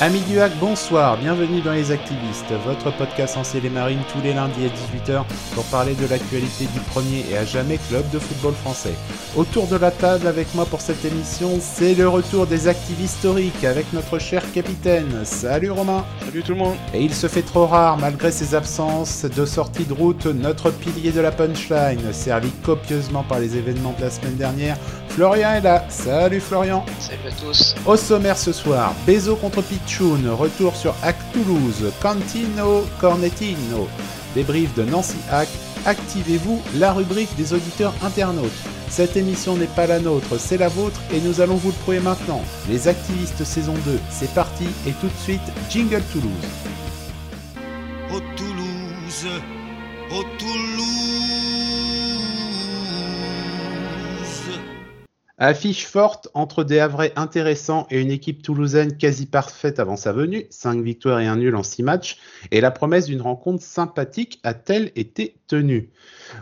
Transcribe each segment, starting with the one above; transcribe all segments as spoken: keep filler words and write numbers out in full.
Amis du Hack, bonsoir, bienvenue dans Les Activistes, votre podcast en Célé Marine tous les lundis à dix-huit heures pour parler de l'actualité du premier et à jamais club de football français. Autour de la table avec moi pour cette émission, c'est le retour des activistes historiques avec notre cher capitaine. Salut Romain. Salut tout le monde. Et il se fait trop rare malgré ses absences de sortie de route, notre pilier de la punchline, servi copieusement par les événements de la semaine dernière. Florian est là. Salut Florian. Salut à tous. Au sommaire ce soir, Bezo contre Pitch. Retour sur Hack Toulouse, Cantino Cornettino, débrief de Nancy Hack, activez-vous la rubrique des auditeurs internautes. Cette émission n'est pas la nôtre, c'est la vôtre et nous allons vous le prouver maintenant. Les Activistes saison deux, c'est parti et tout de suite, Jingle Toulouse. Oh Toulouse, oh Toulouse. Affiche forte entre des Havrais intéressants et une équipe toulousaine quasi parfaite avant sa venue, cinq victoires et un nul en six matchs, et la promesse d'une rencontre sympathique a-t-elle été tenue?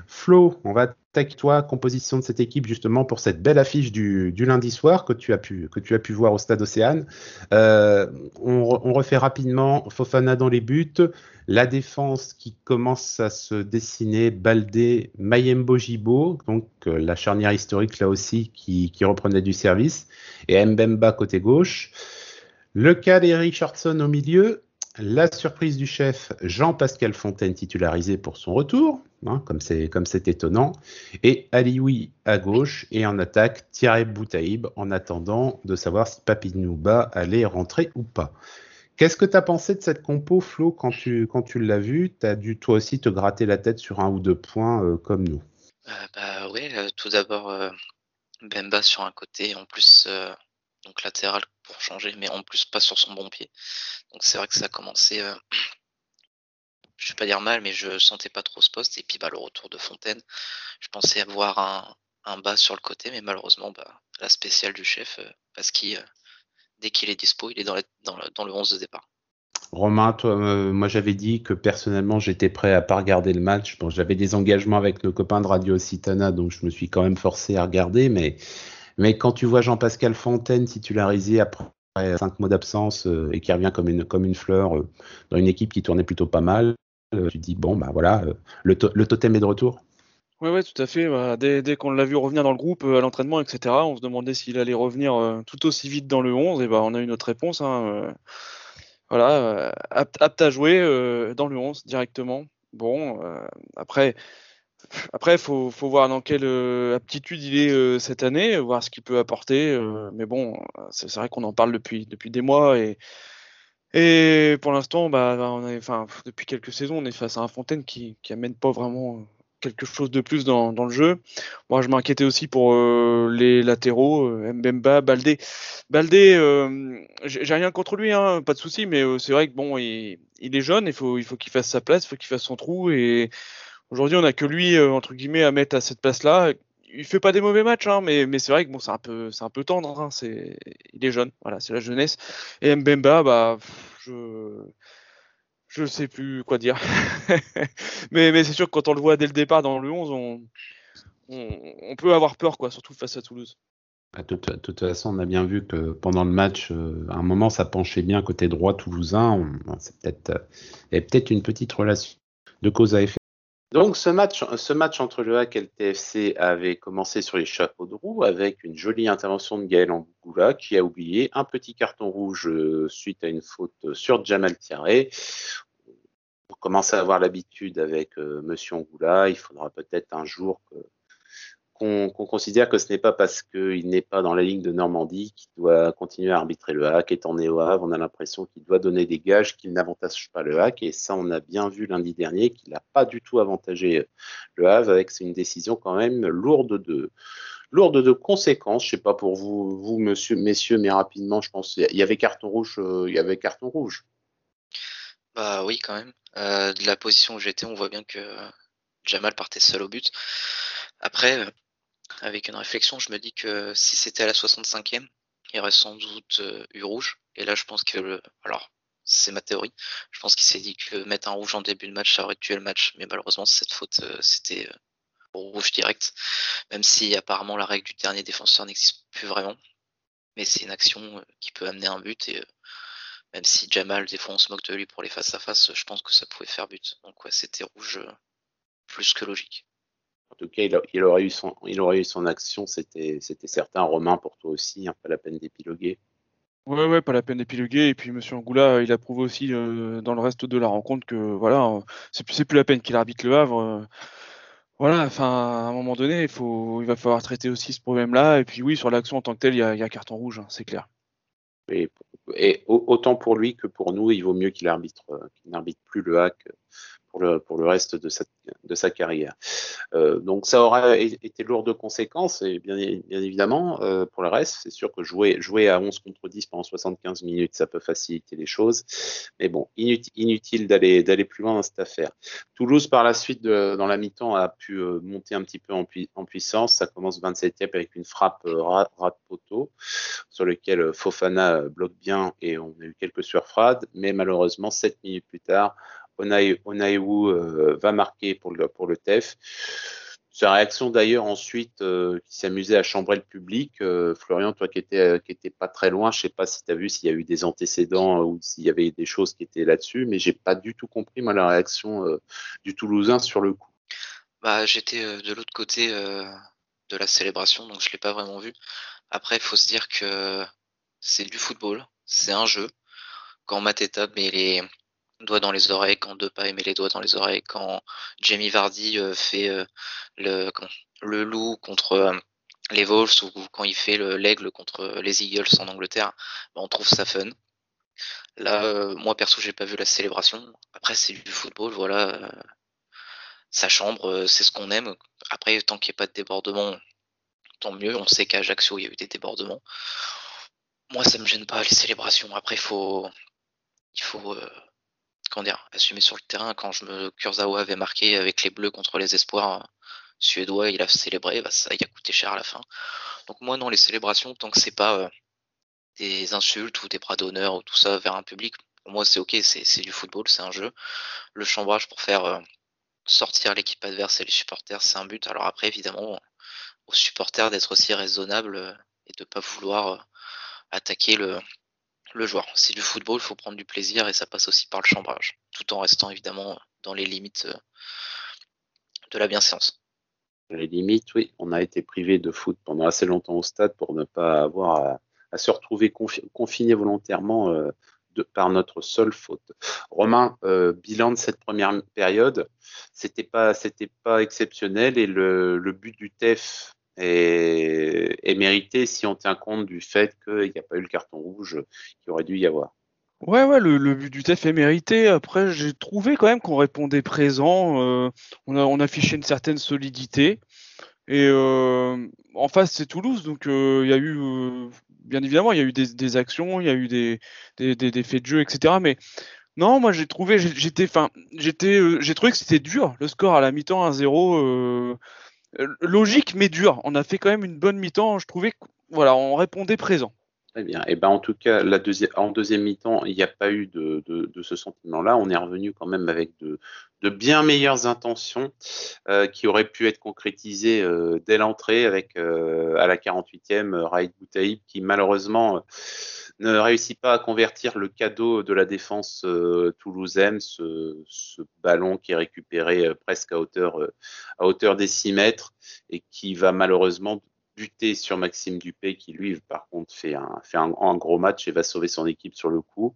Flo, on va attaquer toi, composition de cette équipe justement pour cette belle affiche du, du lundi soir que tu as pu, que tu as pu voir au Stade Océane. Euh, on, re, on refait rapidement Fofana dans les buts, la défense qui commence à se dessiner, Baldé, Mayembo-Jibo, donc euh, la charnière historique là aussi qui, qui reprenait du service, et Mbemba côté gauche. Le cas des Richardson au milieu, la surprise du chef Jean-Pascal Fontaine titularisé pour son retour, hein, comme, c'est, comme c'est étonnant, et Alioui à gauche, et en attaque Thierry Boutaïb en attendant de savoir si Pape Ibnou Ba allait rentrer ou pas. Qu'est-ce que tu as pensé de cette compo, Flo, quand tu, quand tu l'as vu? Tu as dû toi aussi te gratter la tête sur un ou deux points euh, comme nous. Euh, bah, oui, euh, tout d'abord, euh, Mbemba sur un côté, en plus euh, donc latéral pour changer, mais en plus pas sur son bon pied. Donc c'est vrai que ça a commencé, euh, je ne vais pas dire mal, mais je sentais pas trop ce poste. Et puis bah, le retour de Fontaine, je pensais avoir un, un bas sur le côté, mais malheureusement, bah, la spéciale du chef, euh, parce qu'il... Euh, dès qu'il est dispo, il est dans, les, dans, le, dans le onze de départ. Romain, toi, euh, moi j'avais dit que personnellement j'étais prêt à pas regarder le match. Bon, j'avais des engagements avec nos copains de Radio Sitana, donc je me suis quand même forcé à regarder. Mais, mais quand tu vois Jean-Pascal Fontaine titularisé après cinq mois d'absence euh, et qui revient comme une, comme une fleur euh, dans une équipe qui tournait plutôt pas mal, euh, tu te dis bon, bah voilà, euh, le, to- le totem est de retour. Oui, ouais, tout à fait. Bah, dès, dès qu'on l'a vu revenir dans le groupe, euh, à l'entraînement, et cetera, on se demandait s'il allait revenir euh, tout aussi vite dans le onze. Et bah, on a eu notre réponse. Hein, euh, voilà, euh, apte, apte à jouer euh, dans le onze directement. Bon, euh, après, après, faut, faut voir dans quelle euh, aptitude il est euh, cette année, voir ce qu'il peut apporter. Euh, mais bon, c'est, c'est vrai qu'on en parle depuis, depuis des mois et. Et pour l'instant, bah, on est, enfin, depuis quelques saisons, on est face à un Fontaine qui, qui amène pas vraiment quelque chose de plus dans, dans le jeu. Moi, je m'inquiétais aussi pour euh, les latéraux, euh, Mbemba, Baldé. Baldé, euh, j'ai, j'ai rien contre lui, hein, pas de souci, mais euh, c'est vrai que bon, il, il est jeune, il faut, il faut qu'il fasse sa place, il faut qu'il fasse son trou. Et aujourd'hui, on n'a que lui euh, entre guillemets à mettre à cette place-là. Il fait pas des mauvais matchs, hein, mais, mais c'est vrai que bon, c'est un peu, c'est un peu tendre. Hein, c'est, il est jeune, voilà, c'est la jeunesse. Et Mbemba, bah, je Je sais plus quoi dire. mais, mais c'est sûr que quand on le voit dès le départ dans le onze, on, on, on peut avoir peur, quoi, surtout face à Toulouse. De toute, toute façon, on a bien vu que pendant le match, euh, à un moment, ça penchait bien côté droit toulousain. On, c'est peut-être, euh, il y a peut-être une petite relation de cause à effet. Donc ce match, ce match entre le Hack et le T F C avait commencé sur les chapeaux de roue avec une jolie intervention de Gaël Angoula qui a oublié un petit carton rouge suite à une faute sur Jamal Thierry. On commence à avoir l'habitude avec euh, Monsieur Angoula. Il faudra peut-être un jour que, qu'on, qu'on considère que ce n'est pas parce qu'il n'est pas dans la ligue de Normandie qu'il doit continuer à arbitrer le Hack. Étant né au Havre, on a l'impression qu'il doit donner des gages qu'il n'avantage pas le Hack. Et ça, on a bien vu lundi dernier qu'il n'a pas du tout avantagé le Havre avec une décision quand même lourde de, lourde de conséquences. Je ne sais pas pour vous, vous monsieur, messieurs, mais rapidement, je pense qu'il y avait carton rouge. Euh, il y avait carton rouge. Bah oui, quand même. Euh, de la position où j'étais, on voit bien que Jamal partait seul au but. Après, avec une réflexion, je me dis que si c'était à la soixante-cinquième, il aurait sans doute eu rouge. Et là, je pense que, le... alors, c'est ma théorie, je pense qu'il s'est dit que mettre un rouge en début de match, ça aurait tué le match. Mais malheureusement, cette faute, c'était rouge direct, même si apparemment la règle du dernier défenseur n'existe plus vraiment. Mais c'est une action qui peut amener un but et Même si Jamal, des fois, on se moque de lui pour les face-à-face, je pense que ça pouvait faire but. Donc, ouais, c'était rouge euh, plus que logique. En tout cas, il, a, il, aurait, eu son, il aurait eu son action, c'était, c'était certain. Romain, pour toi aussi, hein, pas la peine d'épiloguer. Ouais, ouais, pas la peine d'épiloguer. Et puis, M. Angoula, il a prouvé aussi euh, dans le reste de la rencontre que, voilà, c'est plus, c'est plus la peine qu'il arbitre le Havre. Euh, voilà, enfin, à un moment donné, il, faut, il va falloir traiter aussi ce problème-là. Et puis, oui, sur l'action en tant que telle, il y a, il y a carton rouge, hein, c'est clair. Et, et autant pour lui que pour nous, il vaut mieux qu'il arbitre, qu'il n'arbitre plus le Hack pour le, pour le reste de sa, de sa carrière. Euh, donc ça aura été lourd de conséquences, et bien, bien évidemment, euh, pour le reste, c'est sûr que jouer, jouer à onze contre dix pendant soixante-quinze minutes, ça peut faciliter les choses. Mais bon, inutile, inutile d'aller, d'aller plus loin dans cette affaire. Toulouse, par la suite, de, dans la mi-temps, a pu monter un petit peu en, pui, en puissance. Ça commence vingt-septième avec une frappe rat, rat de poteau, sur lequel Fofana bloque bien, et on a eu quelques sueurs froides. Mais malheureusement, sept minutes plus tard, Onaé, Onaé Wu, euh, va marquer pour le, pour le T E F. Sa réaction d'ailleurs ensuite, euh, qui s'amusait à chambrer le public. Euh, Florian, toi qui étais, euh, qui étais pas très loin, je sais pas si tu as vu s'il y a eu des antécédents euh, ou s'il y avait des choses qui étaient là-dessus, mais j'ai pas du tout compris moi la réaction euh, du Toulousain sur le coup. Bah, j'étais euh, de l'autre côté euh, de la célébration, donc je l'ai pas vraiment vu. Après, il faut se dire que c'est du football, c'est un jeu. Quand Mateta met les doigts dans les oreilles, quand Depay met les doigts dans les oreilles, quand Jamie Vardy euh, fait euh, le, quand, le loup contre euh, les Wolves, ou quand il fait le, l'aigle contre les Eagles en Angleterre, ben, on trouve ça fun. Là, euh, moi perso, j'ai pas vu la célébration. Après, c'est du football, voilà. Euh, sa chambre, euh, c'est ce qu'on aime. Après, tant qu'il n'y a pas de débordement, tant mieux. On sait qu'à Ajaccio, il y a eu des débordements. Moi, ça me gêne pas, les célébrations. Après, faut, il faut... Euh, Comment dire, assumé sur le terrain. Quand je me Kurzawa avait marqué avec les Bleus contre les Espoirs suédois, il a célébré, bah ça, il a coûté cher à la fin. Donc moi, non, les célébrations, tant que c'est pas euh, des insultes ou des bras d'honneur ou tout ça vers un public, pour moi c'est ok, c'est, c'est du football, c'est un jeu. Le chambrage pour faire euh, sortir l'équipe adverse et les supporters, c'est un but. Alors après, évidemment, aux supporters d'être aussi raisonnables euh, et de pas vouloir euh, attaquer le... le joueur. C'est du football, il faut prendre du plaisir et ça passe aussi par le chambrage, tout en restant évidemment dans les limites de la bienséance. Les limites, oui. On a été privé de foot pendant assez longtemps au stade pour ne pas avoir à, à se retrouver confi- confiné volontairement euh, de, par notre seule faute. Romain, euh, bilan de cette première période, c'était pas, c'était pas exceptionnel et le, le but du T E F est mérité si on tient compte du fait qu'il n'y a pas eu le carton rouge qui aurait dû y avoir. Ouais, ouais, le, le but du T E F est mérité. Après, j'ai trouvé quand même qu'on répondait présent. Euh, on, a, on affichait une certaine solidité. Et euh, en face, c'est Toulouse. Donc, il euh, y a eu, euh, bien évidemment, il y a eu des, des actions, il y a eu des, des, des, des faits de jeu, et cetera. Mais non, moi, j'ai trouvé, j'étais, enfin, j'étais, euh, j'ai trouvé que c'était dur. Le score à la mi-temps un zéro. Euh, Logique mais dur. On a fait quand même une bonne mi-temps. Je trouvais que, voilà, on répondait présent. Très bien. Et ben en tout cas, la deuxi- en deuxième mi-temps, il n'y a pas eu de, de, de ce sentiment-là. On est revenu quand même avec de, de bien meilleures intentions euh, qui auraient pu être concrétisées euh, dès l'entrée avec euh, à la quarante-huitième euh, Raïd Boutaïb qui malheureusement euh, ne réussit pas à convertir le cadeau de la défense euh, toulousaine, ce, ce ballon qui est récupéré euh, presque à hauteur, euh, à hauteur des six mètres et qui va malheureusement buté sur Maxime Dupé qui lui par contre fait un, fait un, un gros match et va sauver son équipe sur le coup.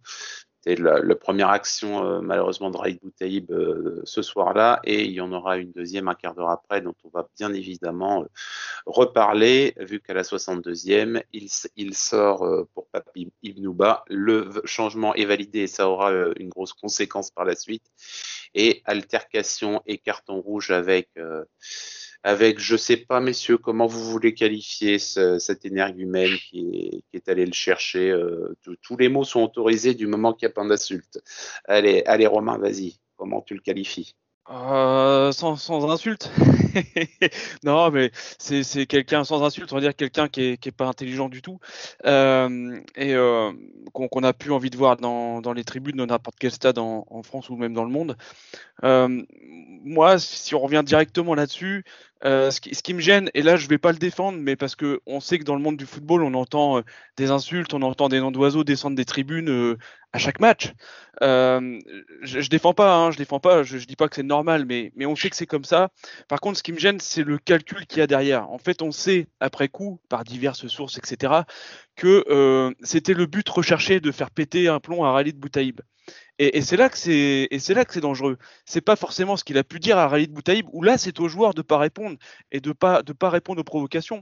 C'est la, la première action euh, malheureusement de Raïd Boutaïb euh, ce soir-là et il y en aura une deuxième un quart d'heure après dont on va bien évidemment euh, reparler vu qu'à la soixante-deuxième il, il sort euh, pour Pape Ibnou Ba. Le changement est validé et ça aura euh, une grosse conséquence par la suite et altercation et carton rouge avec... Euh, Avec, je sais pas, messieurs, comment vous voulez qualifier ce, cet énergumène qui, qui est allé le chercher. Euh, tout, tous les mots sont autorisés du moment qu'il n'y a pas d'insulte. Allez, allez, Romain, vas-y. Comment tu le qualifies ? euh, sans, sans insulte. Non, mais c'est, c'est quelqu'un sans insulte. On va dire quelqu'un qui est, qui est pas intelligent du tout euh, et euh, qu'on, qu'on a plus envie de voir dans, dans les tribunes de n'importe quel stade en, en France ou même dans le monde. Euh, moi, si on revient directement là-dessus. Euh, ce, qui, ce qui me gêne, et là je ne vais pas le défendre, mais parce qu'on sait que dans le monde du football, on entend euh, des insultes, on entend des noms d'oiseaux descendre des tribunes euh, à chaque match. Euh, je ne défends pas, hein, je défends pas, je ne dis pas que c'est normal, mais, mais on sait que c'est comme ça. Par contre, ce qui me gêne, c'est le calcul qu'il y a derrière. En fait, on sait, après coup, par diverses sources, et cetera, que euh, c'était le but recherché de faire péter un plomb à Raïd Boutaïb. Et, et, c'est là que c'est, et c'est là que c'est dangereux. C'est pas forcément ce qu'il a pu dire à Raïd Boutaïb, où là c'est aux joueurs de pas répondre et de pas de pas répondre aux provocations.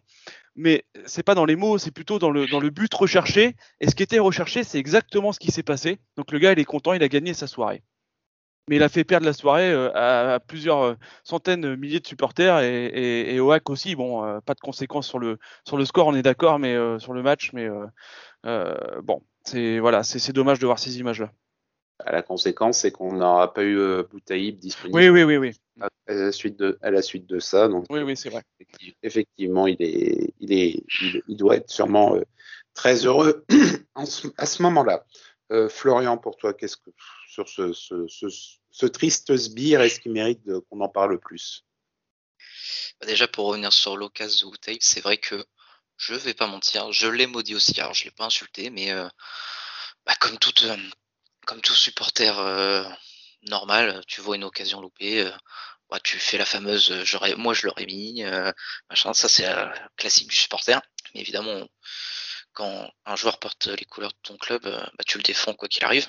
Mais c'est pas dans les mots, c'est plutôt dans le dans le but recherché. Et ce qui était recherché, c'est exactement ce qui s'est passé. Donc le gars, il est content, il a gagné sa soirée. Mais il a fait perdre la soirée à, à plusieurs centaines, milliers de supporters et, et, et au Hack aussi. Bon, pas de conséquences sur le sur le score, on est d'accord, mais euh, sur le match, mais euh, euh, bon, c'est voilà, c'est, c'est dommage de voir ces images-là. La conséquence, c'est qu'on n'aura pas eu euh, Boutaïb disponible oui, oui, oui, oui. À, à, la suite de, à la suite de ça. Donc, oui, oui, c'est vrai. Effectivement, il, est, il, est, il, il doit être sûrement euh, très heureux en ce, à ce moment-là. Euh, Florian, pour toi, qu'est-ce que, sur ce, ce, ce, ce triste sbire, est-ce qu'il mérite de, qu'on en parle plus ? Bah déjà, pour revenir sur l'occasion de Boutaïb, c'est vrai que je ne vais pas mentir, je l'ai maudit aussi. Alors, je ne l'ai pas insulté, mais euh, bah, comme toute... Euh, Comme tout supporter euh, normal, tu vois une occasion loupée, euh, bah, tu fais la fameuse euh, j'aurais, moi je l'aurais mis, euh, machin, ça c'est la euh, classique du supporter. Mais évidemment, on, quand un joueur porte les couleurs de ton club, euh, bah, tu le défends quoi qu'il arrive.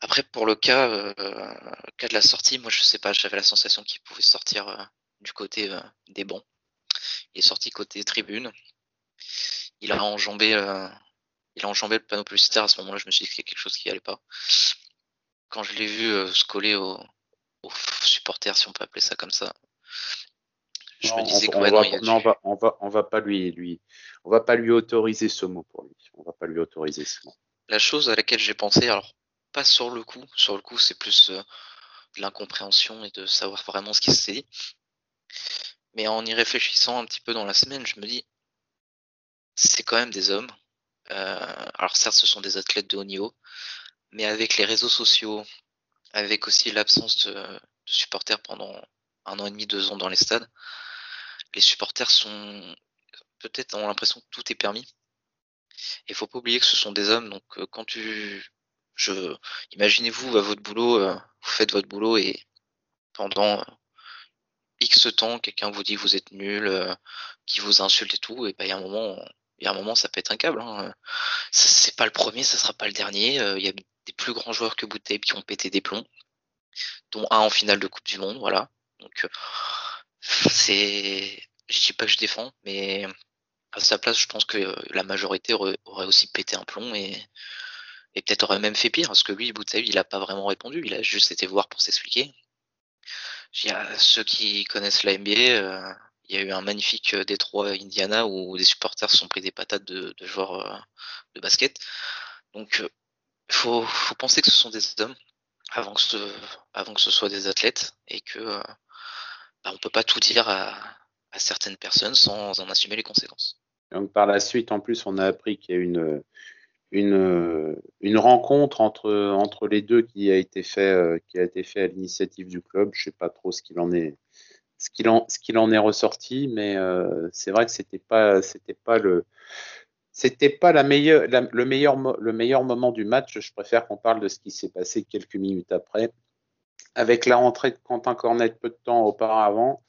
Après, pour le cas, euh, le cas de la sortie, moi je sais pas, j'avais la sensation qu'il pouvait sortir euh, du côté euh, des bancs. Il est sorti côté tribune, il a enjambé. Euh, Il a enjambé le panneau publicitaire. À ce moment-là, je me suis dit qu'il y a quelque chose qui n'allait pas. Quand je l'ai vu euh, se coller aux au supporters, si on peut appeler ça comme ça, je non, me disais qu'on va, ouais, non, va, on va, on va pas lui, lui, on va pas lui autoriser ce mot pour lui. On va pas lui autoriser ce mot. La chose à laquelle j'ai pensé, alors pas sur le coup, sur le coup, c'est plus euh, de l'incompréhension et de savoir vraiment ce qui s'est dit. Mais en y réfléchissant un petit peu dans la semaine, je me dis, c'est quand même des hommes. Euh, alors certes, ce sont des athlètes de haut niveau, mais avec les réseaux sociaux, avec aussi l'absence de, de supporters pendant un an et demi, deux ans dans les stades, les supporters sont peut-être ont l'impression que tout est permis. Il faut pas oublier que ce sont des hommes, donc euh, quand tu, je, imaginez-vous à votre boulot, euh, vous faites votre boulot et pendant euh, X temps, quelqu'un vous dit que vous êtes nul, euh, qui vous insulte et tout, et ben il y a un moment. On, Il y a un moment, ça pète un câble. Hein. C'est pas le premier, ça sera pas le dernier. Il y a des plus grands joueurs que Boutaïb qui ont pété des plombs, dont un en finale de Coupe du Monde, voilà. Donc, c'est, je dis pas que je défends, mais à sa place, je pense que la majorité aurait, aurait aussi pété un plomb et, et peut-être aurait même fait pire, parce que lui, Boutaïb, il a pas vraiment répondu. Il a juste été voir pour s'expliquer. Il y a ceux qui connaissent la N B A. Euh, Il y a eu un magnifique Détroit Indiana où des supporters se sont pris des patates de, de joueurs de basket. Donc, il faut, faut penser que ce sont des hommes avant que ce, avant que ce soit des athlètes et que bah, on ne peut pas tout dire à, à certaines personnes sans en assumer les conséquences. Donc, par la suite, en plus, on a appris qu'il y a une, une, une rencontre entre, entre les deux qui a été faite fait à l'initiative du club. Je ne sais pas trop ce qu'il en est. Ce qu'il, en, ce qu'il en est ressorti, mais euh, c'est vrai que c'était pas, c'était pas le, c'était pas la meilleure, la, le meilleur, le meilleur moment du match. Je préfère qu'on parle de ce qui s'est passé quelques minutes après, avec la rentrée de Quentin Cornet peu de temps auparavant,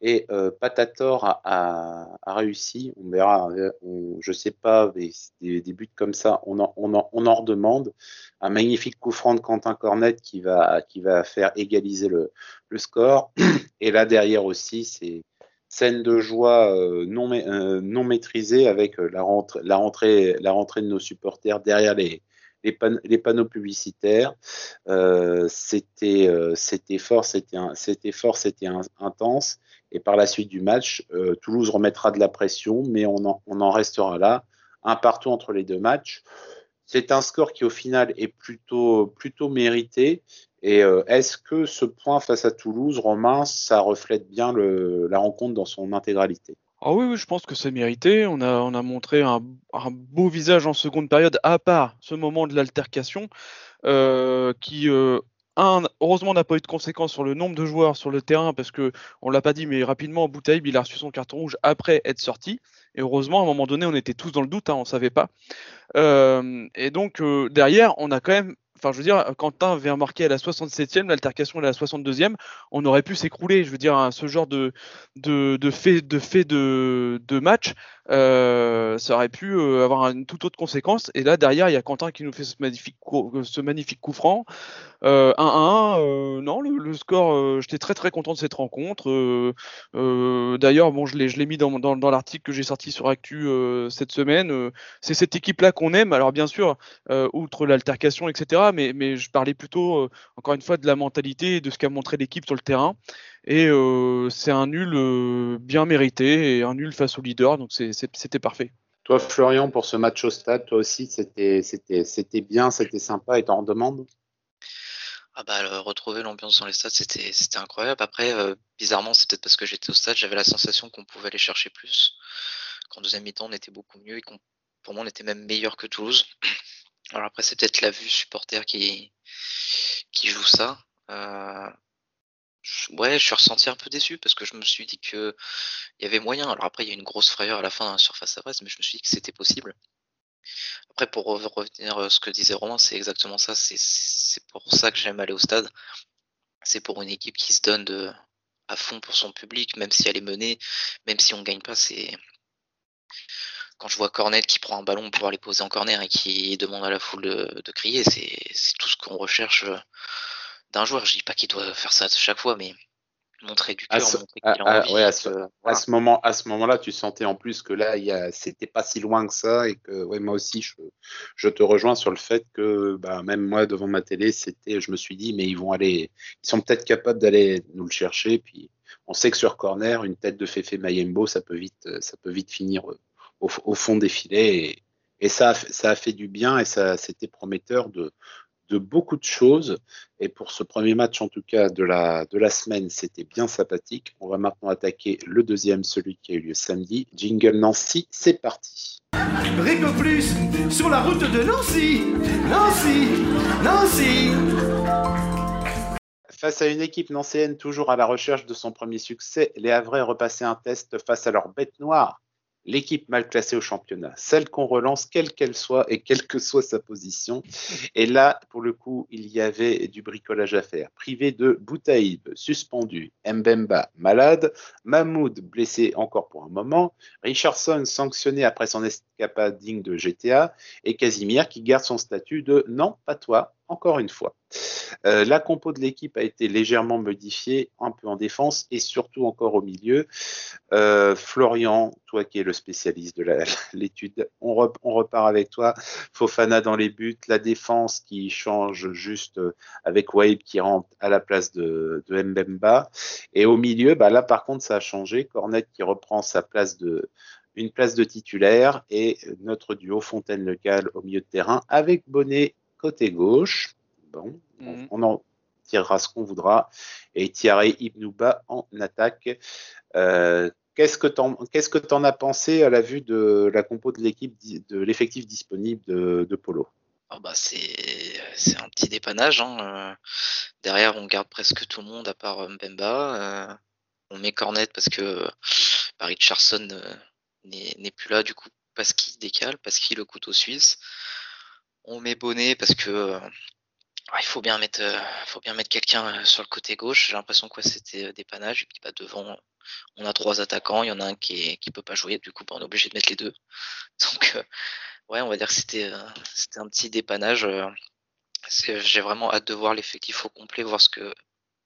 et euh, Patator a, a, a réussi. On verra, on, je sais pas, mais des, des buts comme ça, on en, on en, on en redemande. Un magnifique coup franc de Quentin Cornet qui va, qui va faire égaliser le, le score. Et là, derrière aussi, c'est scène de joie euh, non, euh, non maîtrisée avec la rentrée, la, rentrée, la rentrée de nos supporters derrière les, les, pan- les panneaux publicitaires. Euh, c'était, euh, c'était fort, c'était, un, c'était, fort, c'était un, intense. Et par la suite du match, euh, Toulouse remettra de la pression, mais on en, on en restera là. Un partout entre les deux matchs. C'est un score qui, au final, est plutôt, plutôt mérité. Et euh, est-ce que ce point face à Toulouse, Romain, ça reflète bien le, la rencontre dans son intégralité ? Ah oui, oui, je pense que c'est mérité. On a, on a montré un, un beau visage en seconde période, à part ce moment de l'altercation, euh, qui, euh, Un, heureusement, on n'a pas eu de conséquences sur le nombre de joueurs sur le terrain parce que on l'a pas dit, mais rapidement, Boutaïb, il a reçu son carton rouge après être sorti. Et heureusement, à un moment donné, on était tous dans le doute, hein, on savait pas. Euh, et donc, euh, derrière, on a quand même... Enfin, je veux dire, Quentin avait marqué à la soixante-septième, l'altercation à la soixante-deuxième, on aurait pu s'écrouler. Je veux dire, hein, ce genre de, de, de fait de, fait de, de match, euh, ça aurait pu euh, avoir une toute autre conséquence. Et là, derrière, il y a Quentin qui nous fait ce magnifique coup, ce magnifique coup franc. Euh, un à un, euh, non, le, le score, euh, j'étais très très content de cette rencontre. Euh, euh, d'ailleurs, bon, je l'ai, je l'ai mis dans, dans, dans l'article que j'ai sorti sur Actu euh, cette semaine. Euh, c'est cette équipe-là qu'on aime. Alors, bien sûr, euh, outre l'altercation, et cetera, Mais, mais je parlais plutôt, euh, encore une fois, de la mentalité et de ce qu'a montré l'équipe sur le terrain. Et euh, c'est un nul euh, bien mérité et un nul face au leader. Donc, c'est, c'est, c'était parfait. Toi, Florian, pour ce match au stade, toi aussi, c'était, c'était, c'était bien, c'était sympa et t'en demandes ? Ah bah, le, retrouver l'ambiance dans les stades, c'était, c'était incroyable. Après, euh, bizarrement, c'est peut-être parce que j'étais au stade, j'avais la sensation qu'on pouvait aller chercher plus. Qu'en deuxième mi-temps, on était beaucoup mieux et qu'on, pour moi, on était même meilleur que Toulouse. Alors après, c'est peut-être la vue supporter qui, qui joue ça. Euh, je, ouais, je suis ressenti un peu déçu parce que je me suis dit qu'il y avait moyen. Alors après, il y a une grosse frayeur à la fin sur face à Brest, mais je me suis dit que c'était possible. Après, pour re- revenir à ce que disait Romain, c'est exactement ça. C'est, c'est pour ça que j'aime aller au stade. C'est pour une équipe qui se donne de, à fond pour son public, même si elle est menée, même si on ne gagne pas, c'est... Quand je vois Cornet qui prend un ballon pour pouvoir les poser en corner et qui demande à la foule de, de crier, c'est, c'est tout ce qu'on recherche d'un joueur. Je ne dis pas qu'il doit faire ça chaque fois, mais montrer du cœur, montrer qu'il a envie. Ouais, à, ce, que, voilà. à, ce moment, à ce moment-là, tu sentais en plus que là, y a, c'était pas si loin que ça. Et que ouais, moi aussi, je, je te rejoins sur le fait que bah, même moi, devant ma télé, c'était, je me suis dit, mais ils vont aller, ils sont peut-être capables d'aller nous le chercher. Puis on sait que sur corner, une tête de Fefe Mayembo, ça peut vite, ça peut vite finir... Au, au fond des filets et, et ça, ça a fait du bien et ça, c'était prometteur de, de beaucoup de choses et pour ce premier match en tout cas de la, de la semaine c'était bien sympathique. On va maintenant attaquer le deuxième, celui qui a eu lieu samedi. Jingle Nancy, c'est parti. Brico Plus sur la route de Nancy, Nancy, Nancy. Face à une équipe nancéenne toujours à la recherche de son premier succès, les Havrais repassaient un test face à leur bête noire. L'équipe mal classée au championnat, celle qu'on relance, quelle qu'elle soit et quelle que soit sa position. Et là, pour le coup, il y avait du bricolage à faire. Privé de Boutaïb, suspendu, Mbemba, malade, Mahmoud, blessé encore pour un moment, Richardson, sanctionné après son escapade digne de G T A, et Casimir, qui garde son statut de « non, pas toi ». Encore une fois, euh, la compo de l'équipe a été légèrement modifiée, un peu en défense et surtout encore au milieu. Euh, Florian, toi qui es le spécialiste de la, l'étude, on, rep, on repart avec toi. Fofana dans les buts, la défense qui change juste avec Waib qui rentre à la place de, de Mbemba. Et au milieu, bah là par contre ça a changé. Cornet qui reprend sa place de... une place de titulaire et notre duo Fontaine-Lecal au milieu de terrain avec Bonnet côté gauche, bon, mmh. on en tirera ce qu'on voudra, et Thierry Ibnou Ba en attaque. Euh, qu'est-ce que t'en, qu'est-ce que t'en as pensé à la vue de la compo de l'équipe, de l'effectif disponible de, de Polo ? Oh bah c'est, c'est un petit dépannage. Hein. Euh, derrière, on garde presque tout le monde à part Mbemba. Euh, on met Cornet parce que bah, Richardson euh, n'est, n'est plus là, du coup, parce qu'il décale, parce qu'il le couteau suisse. On met Bonnet parce que euh, il faut bien mettre, euh, faut bien mettre quelqu'un sur le côté gauche. J'ai l'impression que ouais, c'était des panaches. Et puis bah, devant, on a trois attaquants. Il y en a un qui ne peut pas jouer. Du coup, bah, on est obligé de mettre les deux. Donc, euh, ouais, on va dire que c'était, euh, c'était un petit dépannage. Euh, c'est, j'ai vraiment hâte de voir l'effectif au complet, voir ce que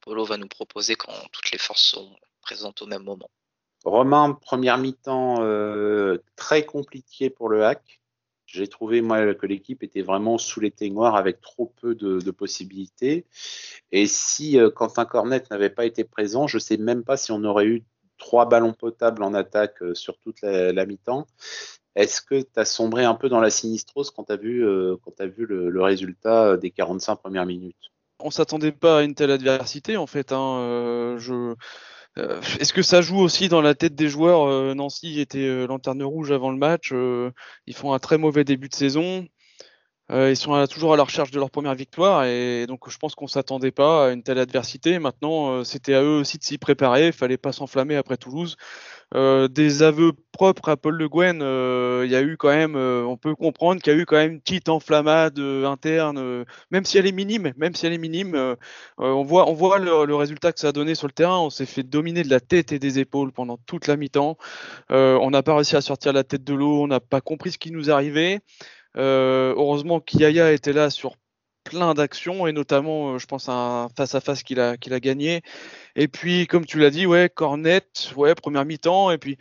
Polo va nous proposer quand toutes les forces sont présentes au même moment. Romain, première mi-temps euh, très compliqué pour le Hack. J'ai trouvé moi que l'équipe était vraiment sous les témoirs avec trop peu de, de possibilités. Et si euh, Quentin Cornet n'avait pas été présent, je ne sais même pas si on aurait eu trois ballons potables en attaque euh, sur toute la, la mi-temps. Est-ce que tu as sombré un peu dans la sinistrose quand tu as vu, euh, quand tu as vu le, le résultat des quarante-cinq premières minutes ? On ne s'attendait pas à une telle adversité en fait. Hein. Euh, je... Euh, est-ce que ça joue aussi dans la tête des joueurs ? euh, Nancy était euh, lanterne rouge avant le match. Euh, ils font un très mauvais début de saison. Euh, ils sont à, toujours à la recherche de leur première victoire et donc je pense qu'on ne s'attendait pas à une telle adversité. Maintenant, euh, c'était à eux aussi de s'y préparer. Il ne fallait pas s'enflammer après Toulouse. Euh, des aveux propres à Paul Le Guen, euh, il y a eu quand même, euh, on peut comprendre qu'il y a eu quand même une petite enflammade euh, interne, euh, même si elle est minime, même si elle est minime, euh, euh, on voit, on voit le, le résultat que ça a donné sur le terrain. On s'est fait dominer de la tête et des épaules pendant toute la mi-temps. Euh, on n'a pas réussi à sortir la tête de l'eau, on n'a pas compris ce qui nous arrivait. Euh, heureusement qu'Yahia était là sur plein d'actions et notamment euh, je pense à un face-à-face qu'il a, qu'il a gagné et puis comme tu l'as dit ouais, Cornet, ouais, première mi-temps et puis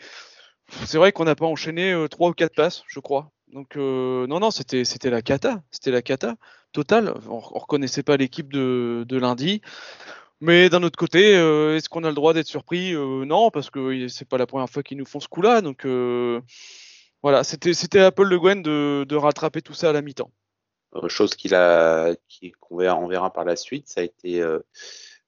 c'est vrai qu'on n'a pas enchaîné euh, trois ou quatre passes je crois donc euh, non non c'était, c'était la cata c'était la cata totale, on ne reconnaissait pas l'équipe de, de lundi. Mais d'un autre côté, euh, est-ce qu'on a le droit d'être surpris? euh, non, parce que c'est pas la première fois qu'ils nous font ce coup là donc euh, voilà, c'était, c'était à Paul Le Guen de, de rattraper tout ça à la mi-temps. Chose qu'il a, qu'on verra par la suite, ça a été, euh,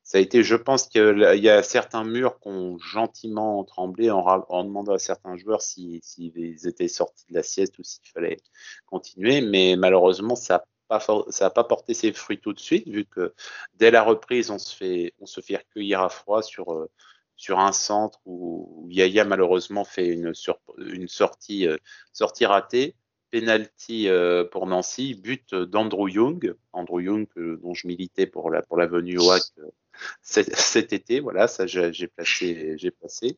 ça a été, je pense qu'il y a certains murs qui ont gentiment tremblé en, en demandant à certains joueurs s'ils si, si étaient sortis de la sieste ou s'il fallait continuer, mais malheureusement ça n'a pas, ça a pas porté ses fruits tout de suite, vu que dès la reprise on se fait, on se fait recueillir à froid sur euh, sur un centre où Yahia malheureusement fait une, sur, une sortie, euh, sortie ratée. Penalty pour Nancy, but d'Andrew Young, Andrew Young dont je militais pour la pour la venue au Hack cet, cet été, voilà, ça j'ai, j'ai placé, j'ai placé.